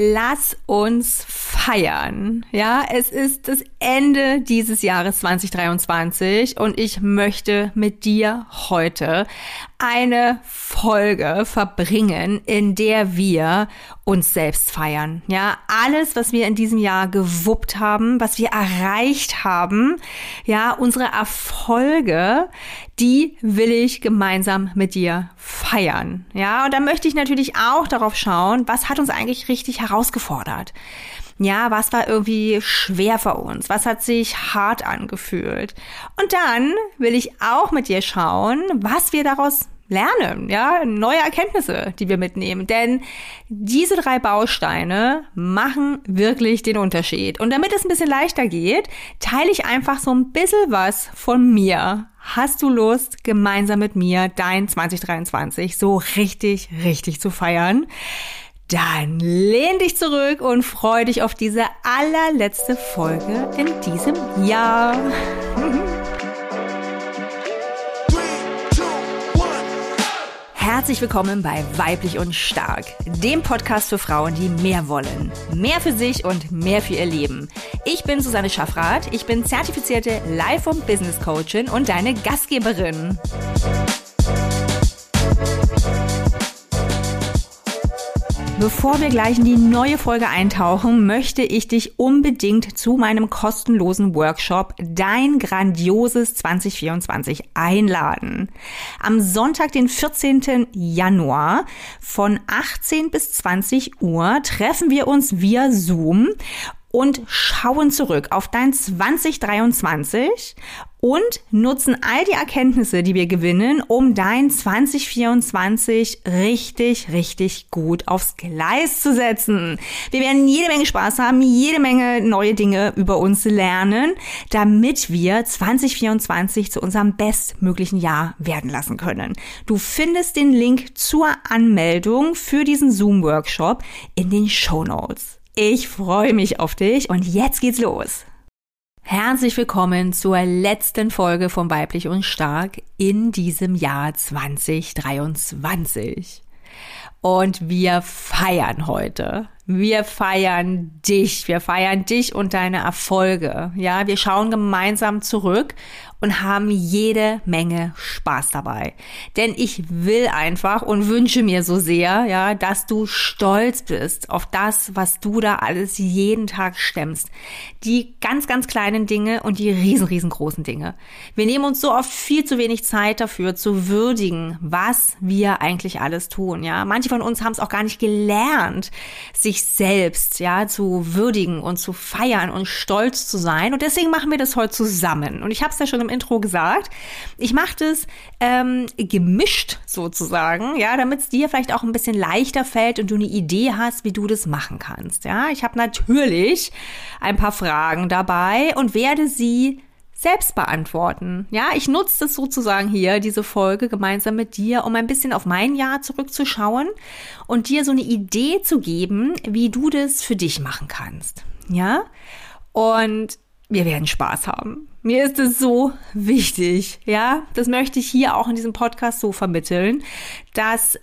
lass uns feiern. Ja, es ist das Ende dieses Jahres 2023 und ich möchte mit dir heute eine Folge verbringen, in der wir uns selbst feiern. Ja, alles, was wir in diesem Jahr gewuppt haben, was wir erreicht haben, ja, unsere Erfolge, die will ich gemeinsam mit dir feiern. Ja, und da möchte ich natürlich auch darauf schauen, was hat uns eigentlich richtig herausgefordert? Ja, was war irgendwie schwer für uns? Was hat sich hart angefühlt? Und dann will ich auch mit dir schauen, was wir daraus lernen, ja, neue Erkenntnisse, die wir mitnehmen. Denn diese 3 Bausteine machen wirklich den Unterschied. Und damit es ein bisschen leichter geht, teile ich einfach so ein bisschen was von mir. Hast du Lust, gemeinsam mit mir dein 2023 so richtig, richtig zu feiern? Dann lehn dich zurück und freu dich auf diese allerletzte Folge in diesem Jahr. Herzlich willkommen bei Weiblich und Stark, dem Podcast für Frauen, die mehr wollen. Mehr für sich und mehr für ihr Leben. Ich bin Susanne Schaffrath, ich bin zertifizierte Life- und Business-Coachin und deine Gastgeberin. Bevor wir gleich in die neue Folge eintauchen, möchte ich dich unbedingt zu meinem kostenlosen Workshop Dein grandioses 2024 einladen. Am Sonntag, den 14. Januar von 18 bis 20 Uhr treffen wir uns via Zoom und schauen zurück auf dein 2023 und nutzen all die Erkenntnisse, die wir gewinnen, um dein 2024 richtig, richtig gut aufs Gleis zu setzen. Wir werden jede Menge Spaß haben, jede Menge neue Dinge über uns lernen, damit wir 2024 zu unserem bestmöglichen Jahr werden lassen können. Du findest den Link zur Anmeldung für diesen Zoom-Workshop in den Shownotes. Ich freue mich auf dich und jetzt geht's los. Herzlich willkommen zur letzten Folge von Weiblich und Stark in diesem Jahr 2023. Und wir feiern heute. Wir feiern dich. Wir feiern dich und deine Erfolge. Ja, wir schauen gemeinsam zurück und haben jede Menge Spaß dabei. Denn ich will einfach und wünsche mir so sehr, ja, dass du stolz bist auf das, was du da alles jeden Tag stemmst. Die ganz, ganz kleinen Dinge und die riesengroßen Dinge. Wir nehmen uns so oft viel zu wenig Zeit dafür, zu würdigen, was wir eigentlich alles tun, ja. Manche von uns haben es auch gar nicht gelernt, sich selbst, ja, zu würdigen und zu feiern und stolz zu sein. Und deswegen machen wir das heute zusammen. Und ich habe es ja schon im Intro gesagt. Ich mache das gemischt sozusagen, ja, damit es dir vielleicht auch ein bisschen leichter fällt und du eine Idee hast, wie du das machen kannst. Ja, ich habe natürlich ein paar Fragen dabei und werde sie selbst beantworten. Ja, ich nutze das sozusagen hier, diese Folge gemeinsam mit dir, um ein bisschen auf mein Jahr zurückzuschauen und dir so eine Idee zu geben, wie du das für dich machen kannst. Ja, und wir werden Spaß haben. Mir ist es so wichtig, ja, das möchte ich hier auch in diesem Podcast so vermitteln, dass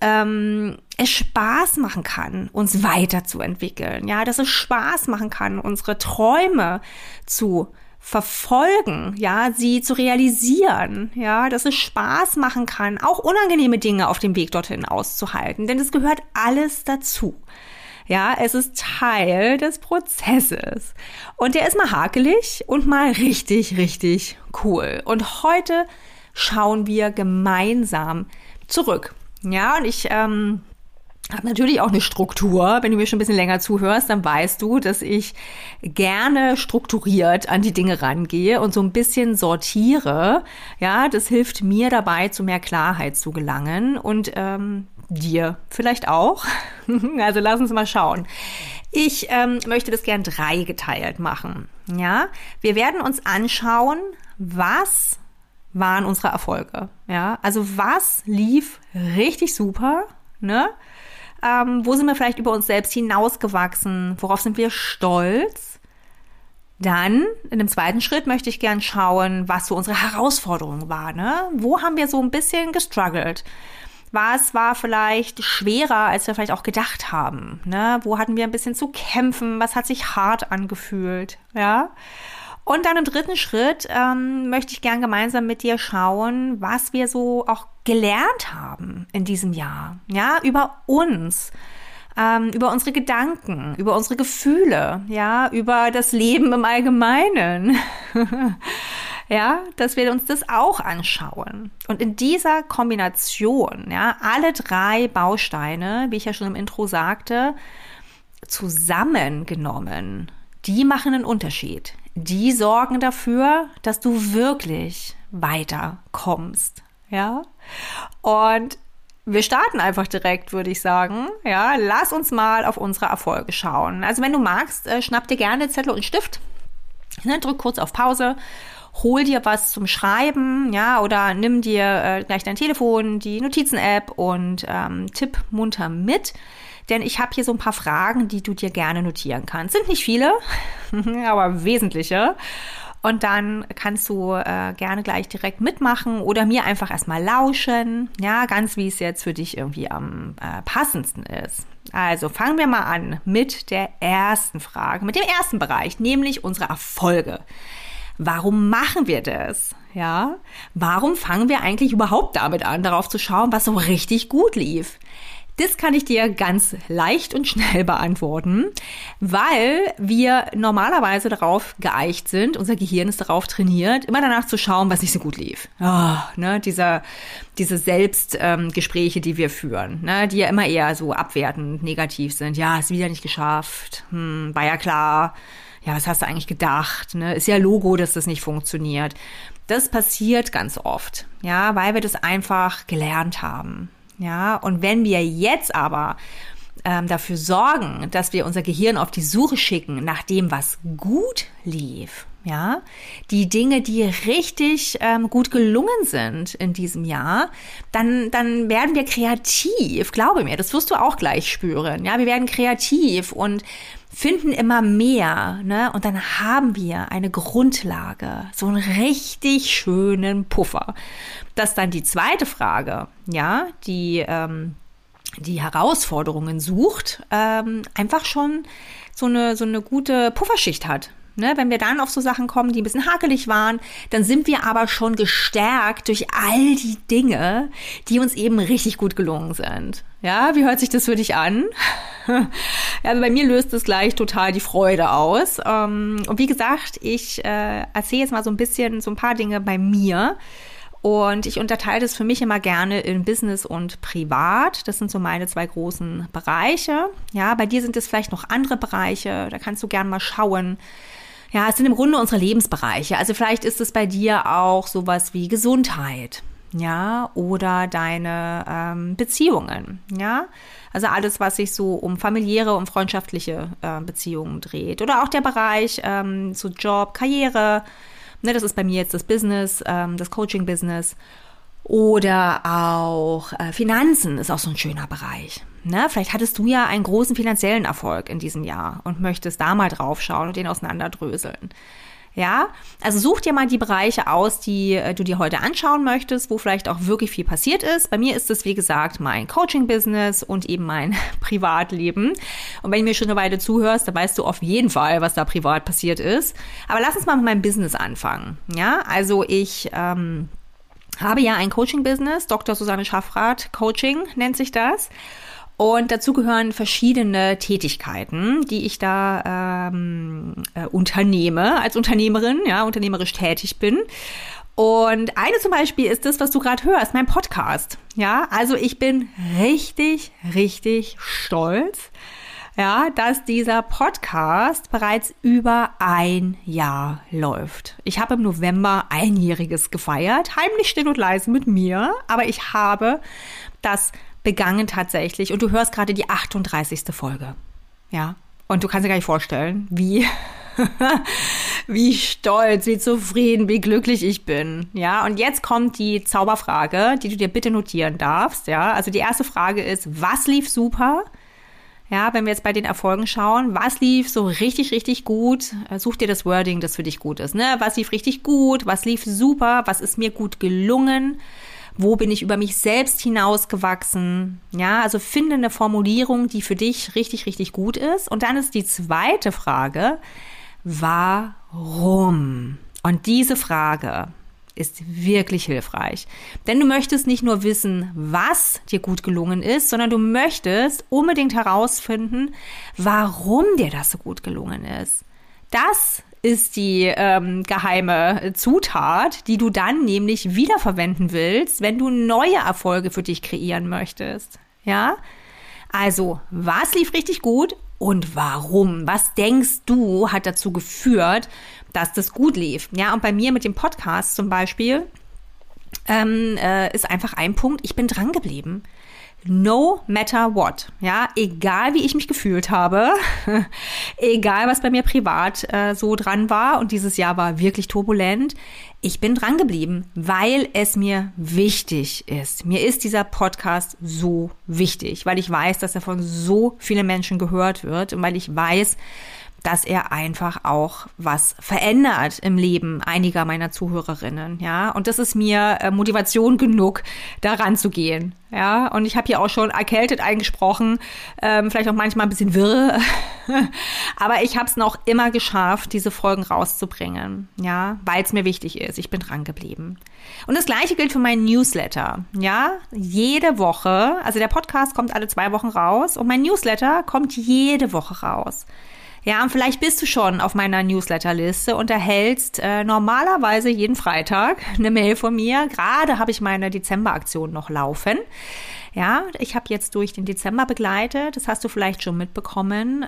es Spaß machen kann, uns weiterzuentwickeln, ja, dass es Spaß machen kann, unsere Träume zu verfolgen, ja, sie zu realisieren, ja, dass es Spaß machen kann, auch unangenehme Dinge auf dem Weg dorthin auszuhalten, denn es gehört alles dazu. Ja, es ist Teil des Prozesses und der ist mal hakelig und mal richtig, richtig cool. Und heute schauen wir gemeinsam zurück. Ja, und ich habe natürlich auch eine Struktur. Wenn du mir schon ein bisschen länger zuhörst, dann weißt du, dass ich gerne strukturiert an die Dinge rangehe und so ein bisschen sortiere. Ja, das hilft mir dabei, zu mehr Klarheit zu gelangen und dir vielleicht auch. Also lass uns mal schauen. Ich möchte das gern 3 geteilt machen. Ja, wir werden uns anschauen, was waren unsere Erfolge. Ja, also was lief richtig super, ne? Wo sind wir vielleicht über uns selbst hinausgewachsen? Worauf sind wir stolz? Dann, in dem zweiten Schritt, möchte ich gern schauen, was so unsere Herausforderungen waren. Ne? Wo haben wir so ein bisschen gestruggelt? was war vielleicht schwerer, als wir vielleicht auch gedacht haben, ne? Wo hatten wir ein bisschen zu kämpfen? Was hat sich hart angefühlt, ja? Und dann im dritten Schritt möchte ich gern gemeinsam mit dir schauen, was wir so auch gelernt haben in diesem Jahr, ja, über uns, über unsere Gedanken, über unsere Gefühle, ja, über das Leben im Allgemeinen, ja, dass wir uns das auch anschauen. Und in dieser Kombination, ja, alle drei Bausteine, wie ich ja schon im Intro sagte, zusammengenommen, die machen einen Unterschied. Die sorgen dafür, dass du wirklich weiterkommst, ja? Und wir starten einfach direkt, würde ich sagen, ja? Lass uns mal auf unsere Erfolge schauen. Also wenn du magst, schnapp dir gerne Zettel und Stift, ne? Drück kurz auf Pause, hol dir was zum Schreiben, ja? Oder nimm dir gleich dein Telefon, die Notizen-App und tipp munter mit. Denn ich habe hier so ein paar Fragen, die du dir gerne notieren kannst. Sind nicht viele, aber wesentliche. Und dann kannst du gerne gleich direkt mitmachen oder mir einfach erstmal lauschen. Ja, ganz wie es jetzt für dich irgendwie am passendsten ist. Also fangen wir mal an mit der ersten Frage, mit dem ersten Bereich, nämlich unsere Erfolge. Warum machen wir das? Ja, warum fangen wir eigentlich überhaupt damit an, darauf zu schauen, was so richtig gut lief? Das kann ich dir ganz leicht und schnell beantworten, weil wir normalerweise darauf geeicht sind, unser Gehirn ist darauf trainiert, immer danach zu schauen, was nicht so gut lief. Oh, ne, diese Selbstgespräche, die wir führen, ne, die ja immer eher so abwertend, negativ sind. Ja, ist wieder nicht geschafft, war ja klar. Ja, was hast du eigentlich gedacht? Ne? Ist ja Logo, dass das nicht funktioniert. Das passiert ganz oft, ja, weil wir das einfach gelernt haben. Ja, und wenn wir jetzt aber dafür sorgen, dass wir unser Gehirn auf die Suche schicken nach dem, was gut lief, ja, die Dinge, die richtig gut gelungen sind in diesem Jahr, dann werden wir kreativ, glaube mir, das wirst du auch gleich spüren, ja, wir werden kreativ und finden immer mehr, ne, und dann haben wir eine Grundlage, so einen richtig schönen Puffer. Dass dann die zweite Frage, ja, die Herausforderungen sucht, einfach schon so eine gute Pufferschicht hat. Ne, wenn wir dann auf so Sachen kommen, die ein bisschen hakelig waren, dann sind wir aber schon gestärkt durch all die Dinge, die uns eben richtig gut gelungen sind. Ja, wie hört sich das für dich an? Ja, bei mir löst es gleich total die Freude aus. Und wie gesagt, ich erzähle jetzt mal so ein paar Dinge bei mir. Und ich unterteile das für mich immer gerne in Business und Privat. Das sind so meine zwei großen Bereiche. Ja, bei dir sind es vielleicht noch andere Bereiche. Da kannst du gerne mal schauen. Ja, es sind im Grunde unsere Lebensbereiche. Also vielleicht ist es bei dir auch sowas wie Gesundheit. Ja, oder deine Beziehungen. Ja, also alles, was sich so um familiäre und freundschaftliche Beziehungen dreht. Oder auch der Bereich so Job, Karriere. Das ist bei mir jetzt das Business, das Coaching-Business oder auch Finanzen ist auch so ein schöner Bereich. Vielleicht hattest du ja einen großen finanziellen Erfolg in diesem Jahr und möchtest da mal drauf schauen und den auseinanderdröseln. Ja, also such dir mal die Bereiche aus, die du dir heute anschauen möchtest, wo vielleicht auch wirklich viel passiert ist. Bei mir ist es, wie gesagt, mein Coaching-Business und eben mein Privatleben. Und wenn du mir schon eine Weile zuhörst, dann weißt du auf jeden Fall, was da privat passiert ist. Aber lass uns mal mit meinem Business anfangen. Ja, also ich habe ja ein Coaching-Business, Dr. Susanne Schaffrath Coaching nennt sich das. Und dazu gehören verschiedene Tätigkeiten, die ich da unternehme, als Unternehmerin, ja, unternehmerisch tätig bin. Und eine zum Beispiel ist das, was du gerade hörst, mein Podcast. Ja, also ich bin richtig, richtig stolz, ja, dass dieser Podcast bereits über ein Jahr läuft. Ich habe im November Einjähriges gefeiert, heimlich, still und leise mit mir, aber ich habe das begangen tatsächlich. Und du hörst gerade die 38. Folge. Ja. Und du kannst dir gar nicht vorstellen, wie stolz, wie zufrieden, wie glücklich ich bin. Ja. Und jetzt kommt die Zauberfrage, die du dir bitte notieren darfst. Ja. Also die erste Frage ist, was lief super? Ja, wenn wir jetzt bei den Erfolgen schauen, was lief so richtig, richtig gut? Such dir das Wording, das für dich gut ist. Ne? Was lief richtig gut? Was lief super? Was ist mir gut gelungen? Wo bin ich über mich selbst hinausgewachsen? Ja, also finde eine Formulierung, die für dich richtig, richtig gut ist. Und dann ist die zweite Frage, warum? Und diese Frage ist wirklich hilfreich. Denn du möchtest nicht nur wissen, was dir gut gelungen ist, sondern du möchtest unbedingt herausfinden, warum dir das so gut gelungen ist. Das ist die geheime Zutat, die du dann nämlich wiederverwenden willst, wenn du neue Erfolge für dich kreieren möchtest. Ja? Also, was lief richtig gut und warum? Was denkst du, hat dazu geführt, dass das gut lief? Ja, und bei mir mit dem Podcast zum Beispiel ist einfach ein Punkt, ich bin dran geblieben. No matter what, ja, egal wie ich mich gefühlt habe, egal was bei mir privat so dran war, und dieses Jahr war wirklich turbulent, ich bin dran geblieben, weil es mir wichtig ist. Mir ist dieser Podcast so wichtig, weil ich weiß, dass er von so vielen Menschen gehört wird und weil ich weiß, dass er einfach auch was verändert im Leben einiger meiner Zuhörerinnen, ja. Und das ist mir Motivation genug, daran zu gehen, ja. Und ich habe hier auch schon erkältet eingesprochen, vielleicht auch manchmal ein bisschen wirr, aber ich habe es noch immer geschafft, diese Folgen rauszubringen, ja, weil es mir wichtig ist. Ich bin dran geblieben. Und das Gleiche gilt für meinen Newsletter, ja. Jede Woche, also der Podcast kommt alle 2 Wochen raus und mein Newsletter kommt jede Woche raus. Ja, und vielleicht bist du schon auf meiner Newsletterliste und erhältst normalerweise jeden Freitag eine Mail von mir. Gerade habe ich meine Dezemberaktion noch laufen. Ja, ich habe jetzt durch den Dezember begleitet, das hast du vielleicht schon mitbekommen.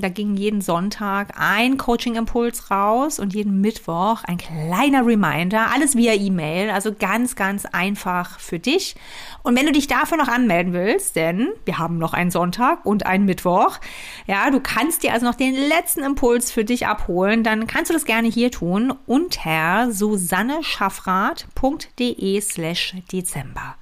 Da ging jeden Sonntag ein Coaching-Impuls raus und jeden Mittwoch ein kleiner Reminder, alles via E-Mail, also ganz, ganz einfach für dich. Und wenn du dich dafür noch anmelden willst, denn wir haben noch einen Sonntag und einen Mittwoch, ja, du kannst dir also noch den letzten Impuls für dich abholen, dann kannst du das gerne hier tun unter susanneschaffrath.de/Dezember.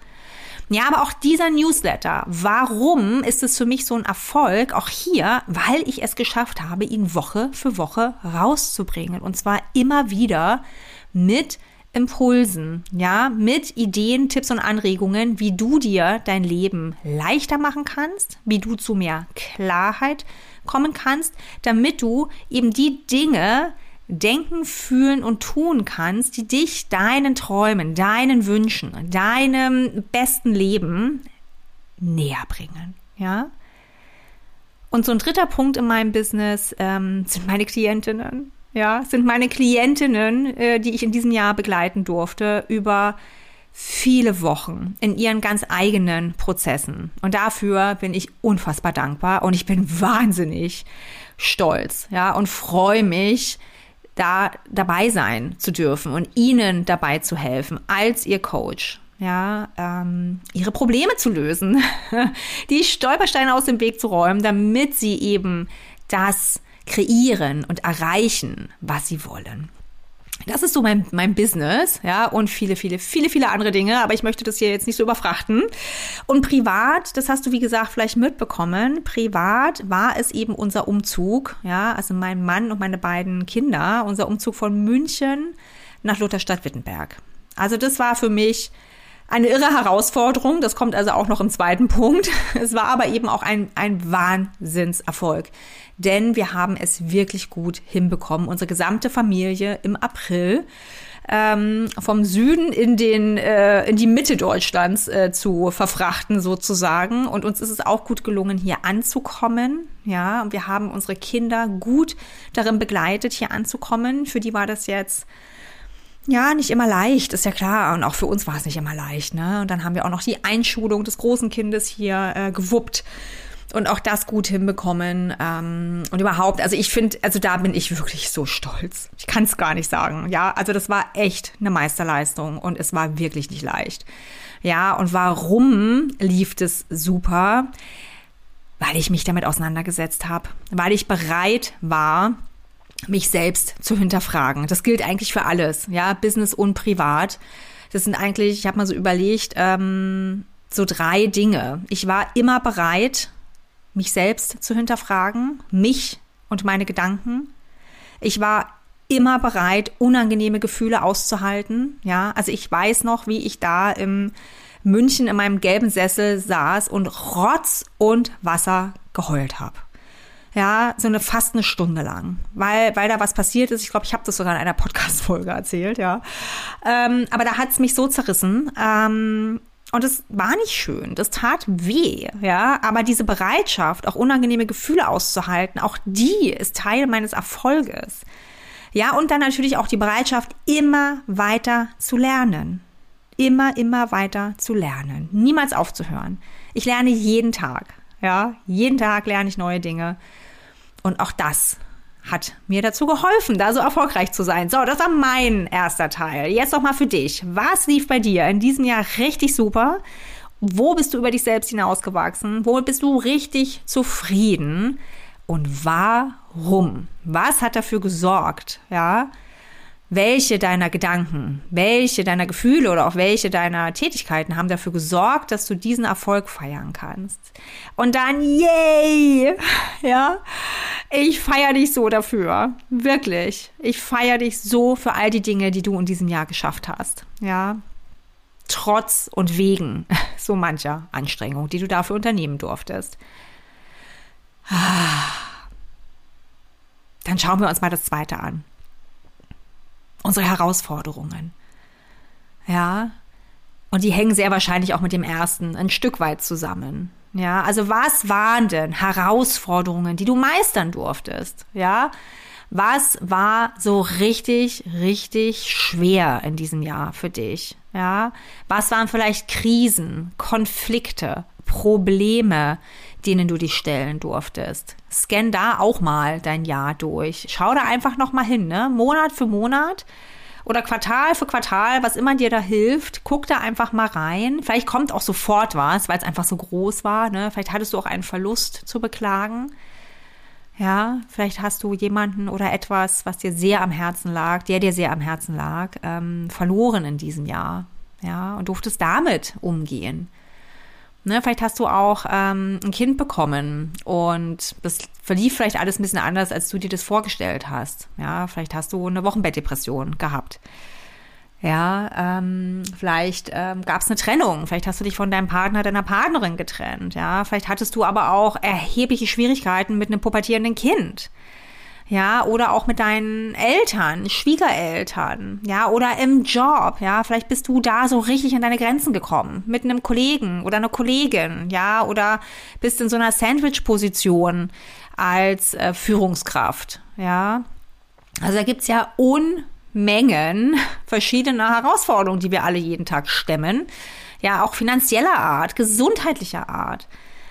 Ja, aber auch dieser Newsletter, warum ist es für mich so ein Erfolg? Auch hier, weil ich es geschafft habe, ihn Woche für Woche rauszubringen. Und zwar immer wieder mit Impulsen, ja, mit Ideen, Tipps und Anregungen, wie du dir dein Leben leichter machen kannst, wie du zu mehr Klarheit kommen kannst, damit du eben die Dinge denken, fühlen und tun kannst, die dich deinen Träumen, deinen Wünschen, deinem besten Leben näher bringen, ja. Und so ein dritter Punkt in meinem Business sind meine Klientinnen, ja, sind meine Klientinnen, die ich in diesem Jahr begleiten durfte, über viele Wochen in ihren ganz eigenen Prozessen. Und dafür bin ich unfassbar dankbar und ich bin wahnsinnig stolz, ja, und freue mich, da dabei sein zu dürfen und ihnen dabei zu helfen als ihr Coach, ja, ihre Probleme zu lösen, die Stolpersteine aus dem Weg zu räumen, damit sie eben das kreieren und erreichen, was sie wollen. Das ist so mein Business, ja, und viele andere Dinge, aber ich möchte das hier jetzt nicht so überfrachten. Und privat, das hast du, wie gesagt, vielleicht mitbekommen, privat war es eben unser Umzug, ja, also mein Mann und meine beiden Kinder, unser Umzug von München nach Lutherstadt Wittenberg. Also das war für mich eine irre Herausforderung, das kommt also auch noch im zweiten Punkt. Es war aber eben auch ein Wahnsinnserfolg, denn wir haben es wirklich gut hinbekommen. Unsere gesamte Familie im April vom Süden in die Mitte Deutschlands zu verfrachten sozusagen. Und uns ist es auch gut gelungen, hier anzukommen. Ja, und wir haben unsere Kinder gut darin begleitet, hier anzukommen. Für die war das jetzt ja nicht immer leicht, ist ja klar. Und auch für uns war es nicht immer leicht, ne? Und dann haben wir auch noch die Einschulung des großen Kindes hier gewuppt und auch das gut hinbekommen. Und überhaupt, also ich finde, also da bin ich wirklich so stolz. Ich kann es gar nicht sagen, ja. Also das war echt eine Meisterleistung und es war wirklich nicht leicht. Ja, und warum lief das super? Weil ich mich damit auseinandergesetzt habe, weil ich bereit war, mich selbst zu hinterfragen. Das gilt eigentlich für alles, ja, Business und privat. Das sind eigentlich, ich habe mal so überlegt, so 3 Dinge. Ich war immer bereit, mich selbst zu hinterfragen, mich und meine Gedanken. Ich war immer bereit, unangenehme Gefühle auszuhalten. Ja, also ich weiß noch, wie ich da im München in meinem gelben Sessel saß und Rotz und Wasser geheult habe. Ja, so fast eine Stunde lang, weil da was passiert ist. Ich glaube, ich habe das sogar in einer Podcast-Folge erzählt, ja. Aber da hat es mich so zerrissen. Und es war nicht schön, das tat weh, ja. Aber diese Bereitschaft, auch unangenehme Gefühle auszuhalten, auch die ist Teil meines Erfolges. Ja, und dann natürlich auch die Bereitschaft, immer weiter zu lernen. Immer weiter zu lernen. Niemals aufzuhören. Ich lerne jeden Tag. Ja, jeden Tag lerne ich neue Dinge. Und auch das hat mir dazu geholfen, da so erfolgreich zu sein. So, das war mein erster Teil. Jetzt nochmal für dich. Was lief bei dir in diesem Jahr richtig super? Wo bist du über dich selbst hinausgewachsen? Wo bist du richtig zufrieden? Und warum? Was hat dafür gesorgt? Ja? Welche deiner Gedanken, welche deiner Gefühle oder auch welche deiner Tätigkeiten haben dafür gesorgt, dass du diesen Erfolg feiern kannst? Und dann, yay! Ja, ich feiere dich so dafür. Wirklich. Ich feiere dich so für all die Dinge, die du in diesem Jahr geschafft hast. Ja, trotz und wegen so mancher Anstrengung, die du dafür unternehmen durftest. Dann schauen wir uns mal das Zweite an. Unsere Herausforderungen. Ja, und die hängen sehr wahrscheinlich auch mit dem ersten ein Stück weit zusammen. Ja, also was waren denn Herausforderungen, die du meistern durftest? Ja, was war so richtig schwer in diesem Jahr für dich? Ja, was waren vielleicht Krisen, Konflikte, Probleme, denen du dich stellen durftest? Scan da auch mal dein Jahr durch. Schau da einfach nochmal hin, ne? Monat für Monat oder Quartal für Quartal, was immer dir da hilft. Guck da einfach mal rein. Vielleicht kommt auch sofort was, weil es einfach so groß war, ne? Vielleicht hattest du auch einen Verlust zu beklagen. Ja, vielleicht hast du jemanden oder etwas, was dir sehr am Herzen lag, der dir sehr am Herzen lag, verloren in diesem Jahr. Ja, und durftest damit umgehen. Ne, vielleicht hast du auch ein Kind bekommen und das verlief vielleicht alles ein bisschen anders, als du dir das vorgestellt hast. Ja, vielleicht hast du eine Wochenbettdepression gehabt. Ja, vielleicht gab es eine Trennung. Vielleicht hast du dich von deinem Partner, deiner Partnerin getrennt. Ja, vielleicht hattest du aber auch erhebliche Schwierigkeiten mit einem pubertierenden Kind. Ja, oder auch mit deinen Eltern, Schwiegereltern, ja, oder im Job, ja, vielleicht bist du da so richtig an deine Grenzen gekommen, mit einem Kollegen oder einer Kollegin, ja, oder bist in so einer Sandwich-Position als Führungskraft, ja. Also da gibt's ja Unmengen verschiedener Herausforderungen, die wir alle jeden Tag stemmen, ja, auch finanzieller Art, gesundheitlicher Art.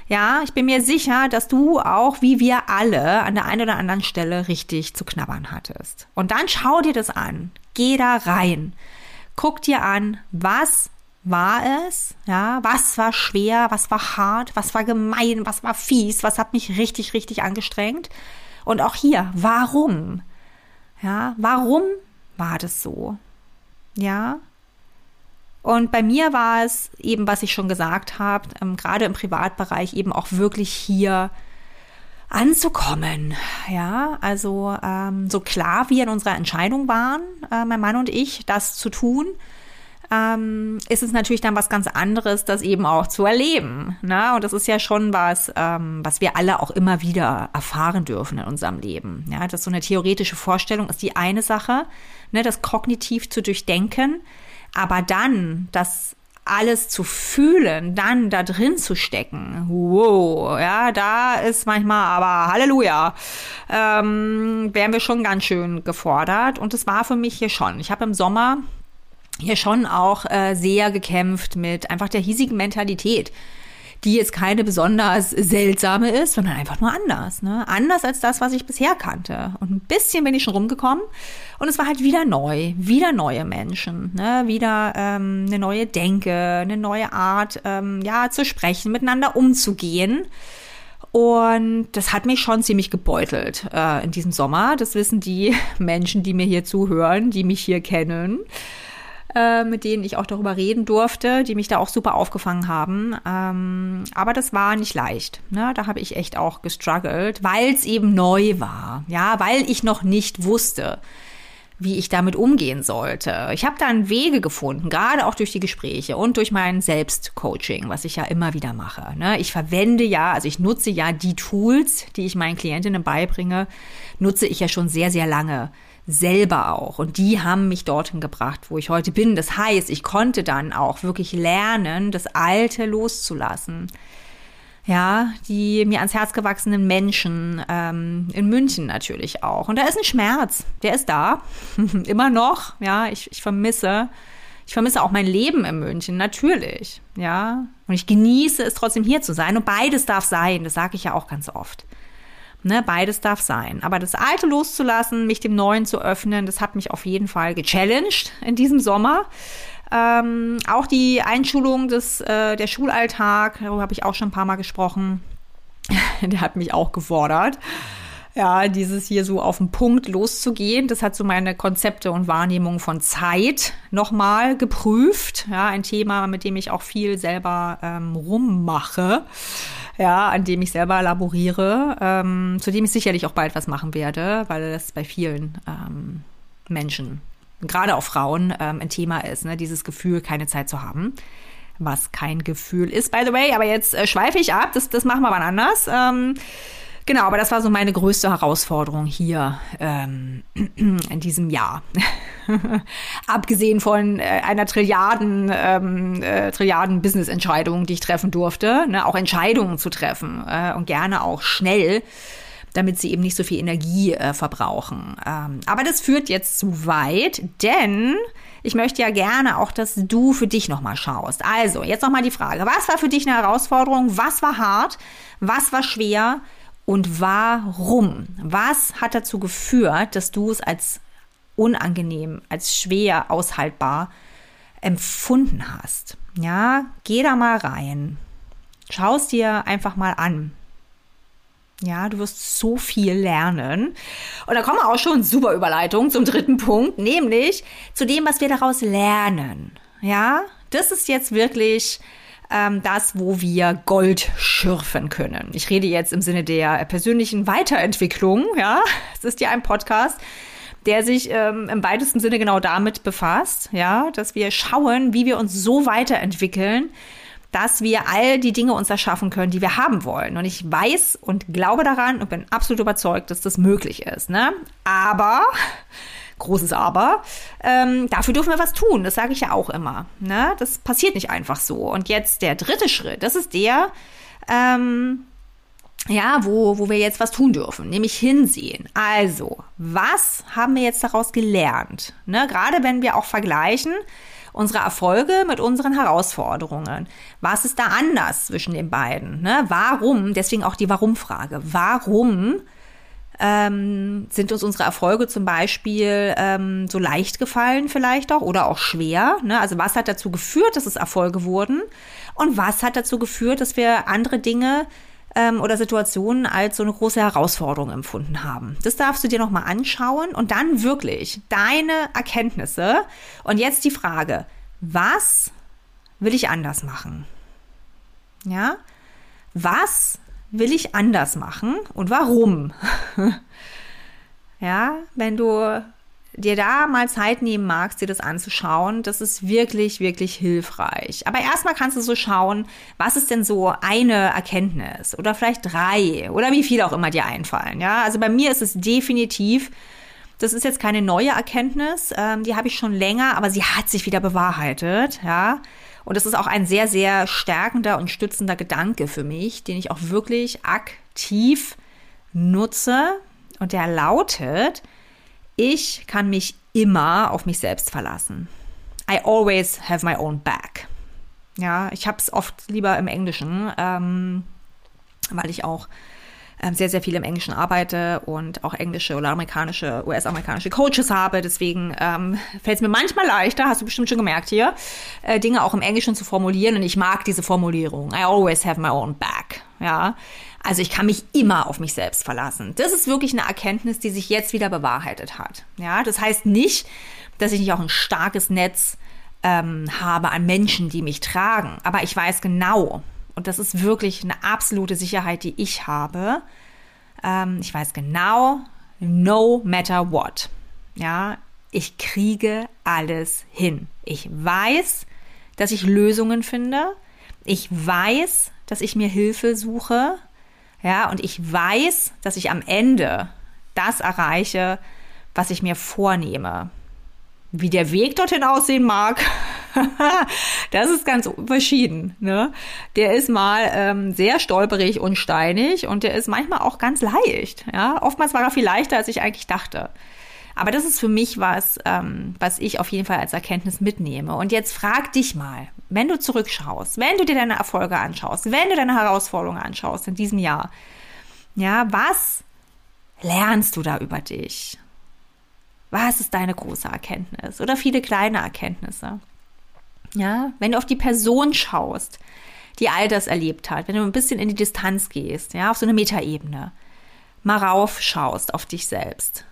Ja, ich bin mir sicher, dass du auch, wie wir alle, an der einen oder anderen Stelle richtig zu knabbern hattest. Und dann schau dir das an. Geh da rein. Guck dir an, was war es? Ja, was war schwer? Was war hart? Was war gemein? Was war fies? Was hat mich richtig angestrengt? Und auch hier, warum? Ja, warum war das so? Ja, und bei mir war es eben, was ich schon gesagt habe, gerade im Privatbereich eben auch wirklich hier anzukommen. Ja, also so klar wir in unserer Entscheidung waren, mein Mann und ich, das zu tun, ist es natürlich dann was ganz anderes, das eben auch zu erleben. Ne? Und das ist ja schon was, was wir alle auch immer wieder erfahren dürfen in unserem Leben. Ja, dass so eine theoretische Vorstellung ist die eine Sache, ne, das kognitiv zu durchdenken. Aber dann, das alles zu fühlen, dann da drin zu stecken, wow, ja, da ist manchmal aber Halleluja, wären wir schon ganz schön gefordert. Und das war für mich hier schon. Ich habe im Sommer hier schon auch sehr gekämpft mit einfach der hiesigen Mentalität, die jetzt keine besonders seltsame ist, sondern einfach nur anders. Ne? Anders als das, was ich bisher kannte. Und ein bisschen bin ich schon rumgekommen. Und es war halt wieder neu. Wieder neue Menschen. Ne? Wieder eine neue Denke, eine neue Art, ja, zu sprechen, miteinander umzugehen. Und das hat mich schon ziemlich gebeutelt in diesem Sommer. Das wissen die Menschen, die mir hier zuhören, die mich hier kennen, mit denen ich auch darüber reden durfte, die mich da auch super aufgefangen haben. Aber das war nicht leicht. Ne? Da habe ich echt auch gestruggelt, weil es eben neu war. Ja, weil ich noch nicht wusste, wie ich damit umgehen sollte. Ich habe dann Wege gefunden, gerade auch durch die Gespräche und durch mein Selbstcoaching, was ich ja immer wieder mache. Ich verwende ja, also ich nutze ja die Tools, die ich meinen Klientinnen beibringe, nutze ich ja schon sehr, sehr lange selber auch. Und die haben mich dorthin gebracht, wo ich heute bin. Das heißt, ich konnte dann auch wirklich lernen, das Alte loszulassen. Ja, die mir ans Herz gewachsenen Menschen, in München natürlich auch. Und da ist ein Schmerz, der ist da, immer noch. Ja, ich vermisse auch mein Leben in München, natürlich. Ja, und ich genieße es trotzdem, hier zu sein. Und beides darf sein, das sage ich ja auch ganz oft. Ne, beides darf sein. Aber das Alte loszulassen, mich dem Neuen zu öffnen, das hat mich auf jeden Fall gechallenged in diesem Sommer. Auch die Einschulung der Schulalltag, darüber habe ich auch schon ein paar Mal gesprochen, der hat mich auch gefordert, ja, dieses hier so auf den Punkt loszugehen. Das hat so meine Konzepte und Wahrnehmung von Zeit nochmal geprüft. Ja, ein Thema, mit dem ich auch viel selber rummache, ja, an dem ich selber laboriere, zu dem ich sicherlich auch bald was machen werde, weil das bei vielen Menschen, gerade auch Frauen, ein Thema ist, ne? Dieses Gefühl, keine Zeit zu haben, was kein Gefühl ist, by the way. Aber jetzt schweife ich ab, das machen wir wann anders. Genau, aber das war so meine größte Herausforderung hier in diesem Jahr. Abgesehen von einer Trilliarden Business-Entscheidungen, die ich treffen durfte, ne? Auch Entscheidungen zu treffen und gerne auch schnell, damit sie eben nicht so viel Energie verbrauchen. Aber das führt jetzt zu weit, denn ich möchte ja gerne auch, dass du für dich nochmal schaust. Also, jetzt nochmal die Frage, was war für dich eine Herausforderung? Was war hart? Was war schwer? Und warum? Was hat dazu geführt, dass du es als unangenehm, als schwer aushaltbar empfunden hast? Ja, geh da mal rein. Schau es dir einfach mal an. Ja, du wirst so viel lernen. Und da kommen wir auch schon, super Überleitung zum dritten Punkt, nämlich zu dem, was wir daraus lernen. Ja, das ist jetzt wirklich das, wo wir Gold schürfen können. Ich rede jetzt im Sinne der persönlichen Weiterentwicklung. Ja, es ist ja ein Podcast, der sich im weitesten Sinne genau damit befasst, ja, dass wir schauen, wie wir uns so weiterentwickeln, dass wir all die Dinge uns erschaffen können, die wir haben wollen. Und ich weiß und glaube daran und bin absolut überzeugt, dass das möglich ist. Ne? Aber, großes Aber, dafür dürfen wir was tun. Das sage ich ja auch immer. Ne? Das passiert nicht einfach so. Und jetzt der dritte Schritt, das ist der, wo wir jetzt was tun dürfen, nämlich hinsehen. Also, was haben wir jetzt daraus gelernt? Ne? Gerade wenn wir auch vergleichen, unsere Erfolge mit unseren Herausforderungen. Was ist da anders zwischen den beiden? Ne? Warum? Deswegen auch die Warum-Frage. Warum sind uns unsere Erfolge zum Beispiel so leicht gefallen vielleicht auch oder auch schwer? Ne? Also was hat dazu geführt, dass es Erfolge wurden? Und was hat dazu geführt, dass wir andere Dinge oder Situationen als so eine große Herausforderung empfunden haben? Das darfst du dir nochmal anschauen und dann wirklich deine Erkenntnisse. Und jetzt die Frage, was will ich anders machen? Ja, was will ich anders machen und warum? Ja, wenn du dir da mal Zeit nehmen magst, dir das anzuschauen, das ist wirklich, wirklich hilfreich. Aber erstmal kannst du so schauen, was ist denn so eine Erkenntnis oder vielleicht 3 oder wie viele auch immer dir einfallen. Ja, also bei mir ist es definitiv, das ist jetzt keine neue Erkenntnis, die habe ich schon länger, aber sie hat sich wieder bewahrheitet, ja. Und das ist auch ein sehr, sehr stärkender und stützender Gedanke für mich, den ich auch wirklich aktiv nutze und der lautet: Ich kann mich immer auf mich selbst verlassen. I always have my own back. Ja, ich habe es oft lieber im Englischen, weil ich auch sehr, sehr viel im Englischen arbeite und auch englische oder amerikanische, US-amerikanische Coaches habe. Deswegen fällt es mir manchmal leichter, hast du bestimmt schon gemerkt hier, Dinge auch im Englischen zu formulieren. Und ich mag diese Formulierung. I always have my own back. Ja, also ich kann mich immer auf mich selbst verlassen. Das ist wirklich eine Erkenntnis, die sich jetzt wieder bewahrheitet hat. Ja, das heißt nicht, dass ich nicht auch ein starkes Netz habe an Menschen, die mich tragen. Aber ich weiß genau, und das ist wirklich eine absolute Sicherheit, die ich habe. Ich weiß genau, no matter what. Ja, ich kriege alles hin. Ich weiß, dass ich Lösungen finde. Ich weiß, dass ich mir Hilfe suche. Ja, und ich weiß, dass ich am Ende das erreiche, was ich mir vornehme. Wie der Weg dorthin aussehen mag, das ist ganz verschieden, ne? Der ist mal sehr stolperig und steinig und der ist manchmal auch ganz leicht. Ja? Oftmals war er viel leichter, als ich eigentlich dachte. Aber das ist für mich was, was ich auf jeden Fall als Erkenntnis mitnehme. Und jetzt frag dich mal, wenn du zurückschaust, wenn du dir deine Erfolge anschaust, wenn du deine Herausforderungen anschaust in diesem Jahr, ja, was lernst du da über dich? Was ist deine große Erkenntnis oder viele kleine Erkenntnisse? Ja, wenn du auf die Person schaust, die all das erlebt hat, wenn du ein bisschen in die Distanz gehst, ja, auf so eine Metaebene, mal raufschaust auf dich selbst.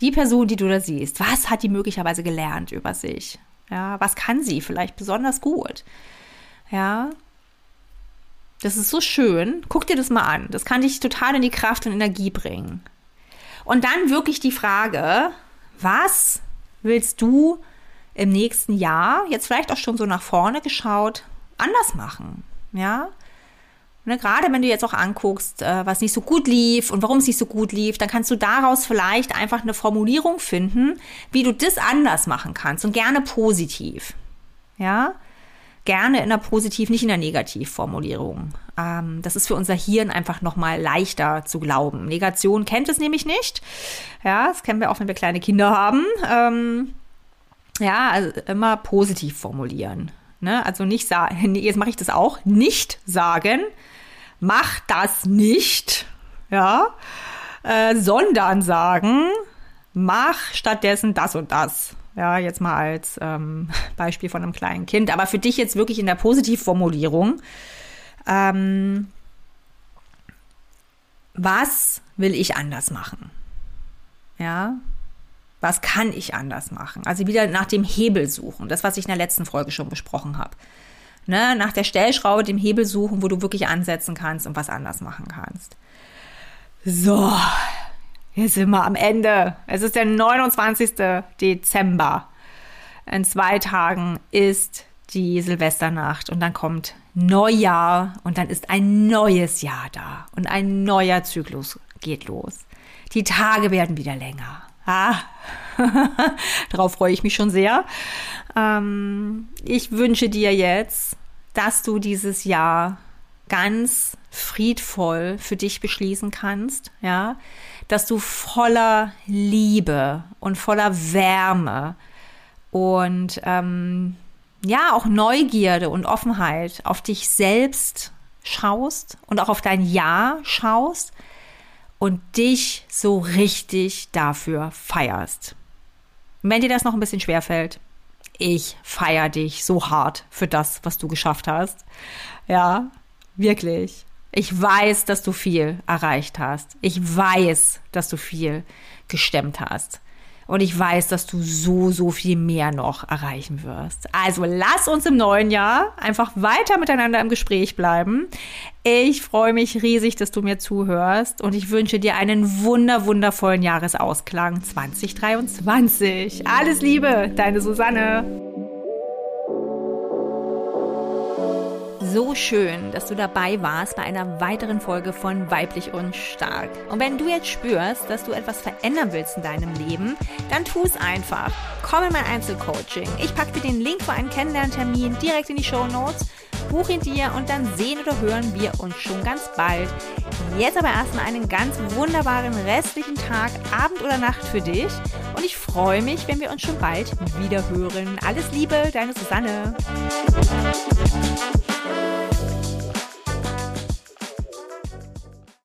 Die Person, die du da siehst, was hat die möglicherweise gelernt über sich? Ja, was kann sie vielleicht besonders gut? Ja, das ist so schön. Guck dir das mal an. Das kann dich total in die Kraft und Energie bringen. Und dann wirklich die Frage, was willst du im nächsten Jahr, jetzt vielleicht auch schon so nach vorne geschaut, anders machen? Ja? Ne, gerade wenn du jetzt auch anguckst, was nicht so gut lief und warum es nicht so gut lief, dann kannst du daraus vielleicht einfach eine Formulierung finden, wie du das anders machen kannst und gerne positiv. Ja? Gerne in der Positiv, nicht in der Negativformulierung. Das ist für unser Hirn einfach nochmal leichter zu glauben. Negation kennt es nämlich nicht. Ja, das kennen wir auch, wenn wir kleine Kinder haben. Ja, also immer positiv formulieren. Ne? Also nicht sagen, jetzt mache ich das auch, nicht sagen, mach das nicht, ja, sondern sagen, mach stattdessen das und das. Ja, jetzt mal als Beispiel von einem kleinen Kind. Aber für dich jetzt wirklich in der Positivformulierung. Was will ich anders machen? Ja, was kann ich anders machen? Also wieder nach dem Hebel suchen. Das, was ich in der letzten Folge schon besprochen habe. Ne? Nach der Stellschraube, dem Hebel suchen, wo du wirklich ansetzen kannst und was anders machen kannst. So. Jetzt sind wir am Ende. Es ist der 29. Dezember. In 2 Tagen ist die Silvesternacht und dann kommt Neujahr und dann ist ein neues Jahr da und ein neuer Zyklus geht los. Die Tage werden wieder länger. Ah. Darauf freue ich mich schon sehr. Ich wünsche dir jetzt, dass du dieses Jahr ganz friedvoll für dich beschließen kannst, ja, dass du voller Liebe und voller Wärme und ja auch Neugierde und Offenheit auf dich selbst schaust und auch auf dein Ja schaust und dich so richtig dafür feierst. Und wenn dir das noch ein bisschen schwerfällt, ich feiere dich so hart für das, was du geschafft hast. Ja, wirklich. Ich weiß, dass du viel erreicht hast. Ich weiß, dass du viel gestemmt hast. Und ich weiß, dass du so viel mehr noch erreichen wirst. Also lass uns im neuen Jahr einfach weiter miteinander im Gespräch bleiben. Ich freue mich riesig, dass du mir zuhörst. Und ich wünsche dir einen wundervollen Jahresausklang 2023. Alles Liebe, deine Susanne. So schön, dass du dabei warst bei einer weiteren Folge von Weiblich und Stark. Und wenn du jetzt spürst, dass du etwas verändern willst in deinem Leben, dann tu es einfach. Komm in mein Einzelcoaching. Ich packe dir den Link für einen Kennenlerntermin direkt in die Shownotes. Buch ihn dir und dann sehen oder hören wir uns schon ganz bald. Jetzt aber erstmal einen ganz wunderbaren restlichen Tag, Abend oder Nacht für dich. Und ich freue mich, wenn wir uns schon bald wieder hören. Alles Liebe, deine Susanne.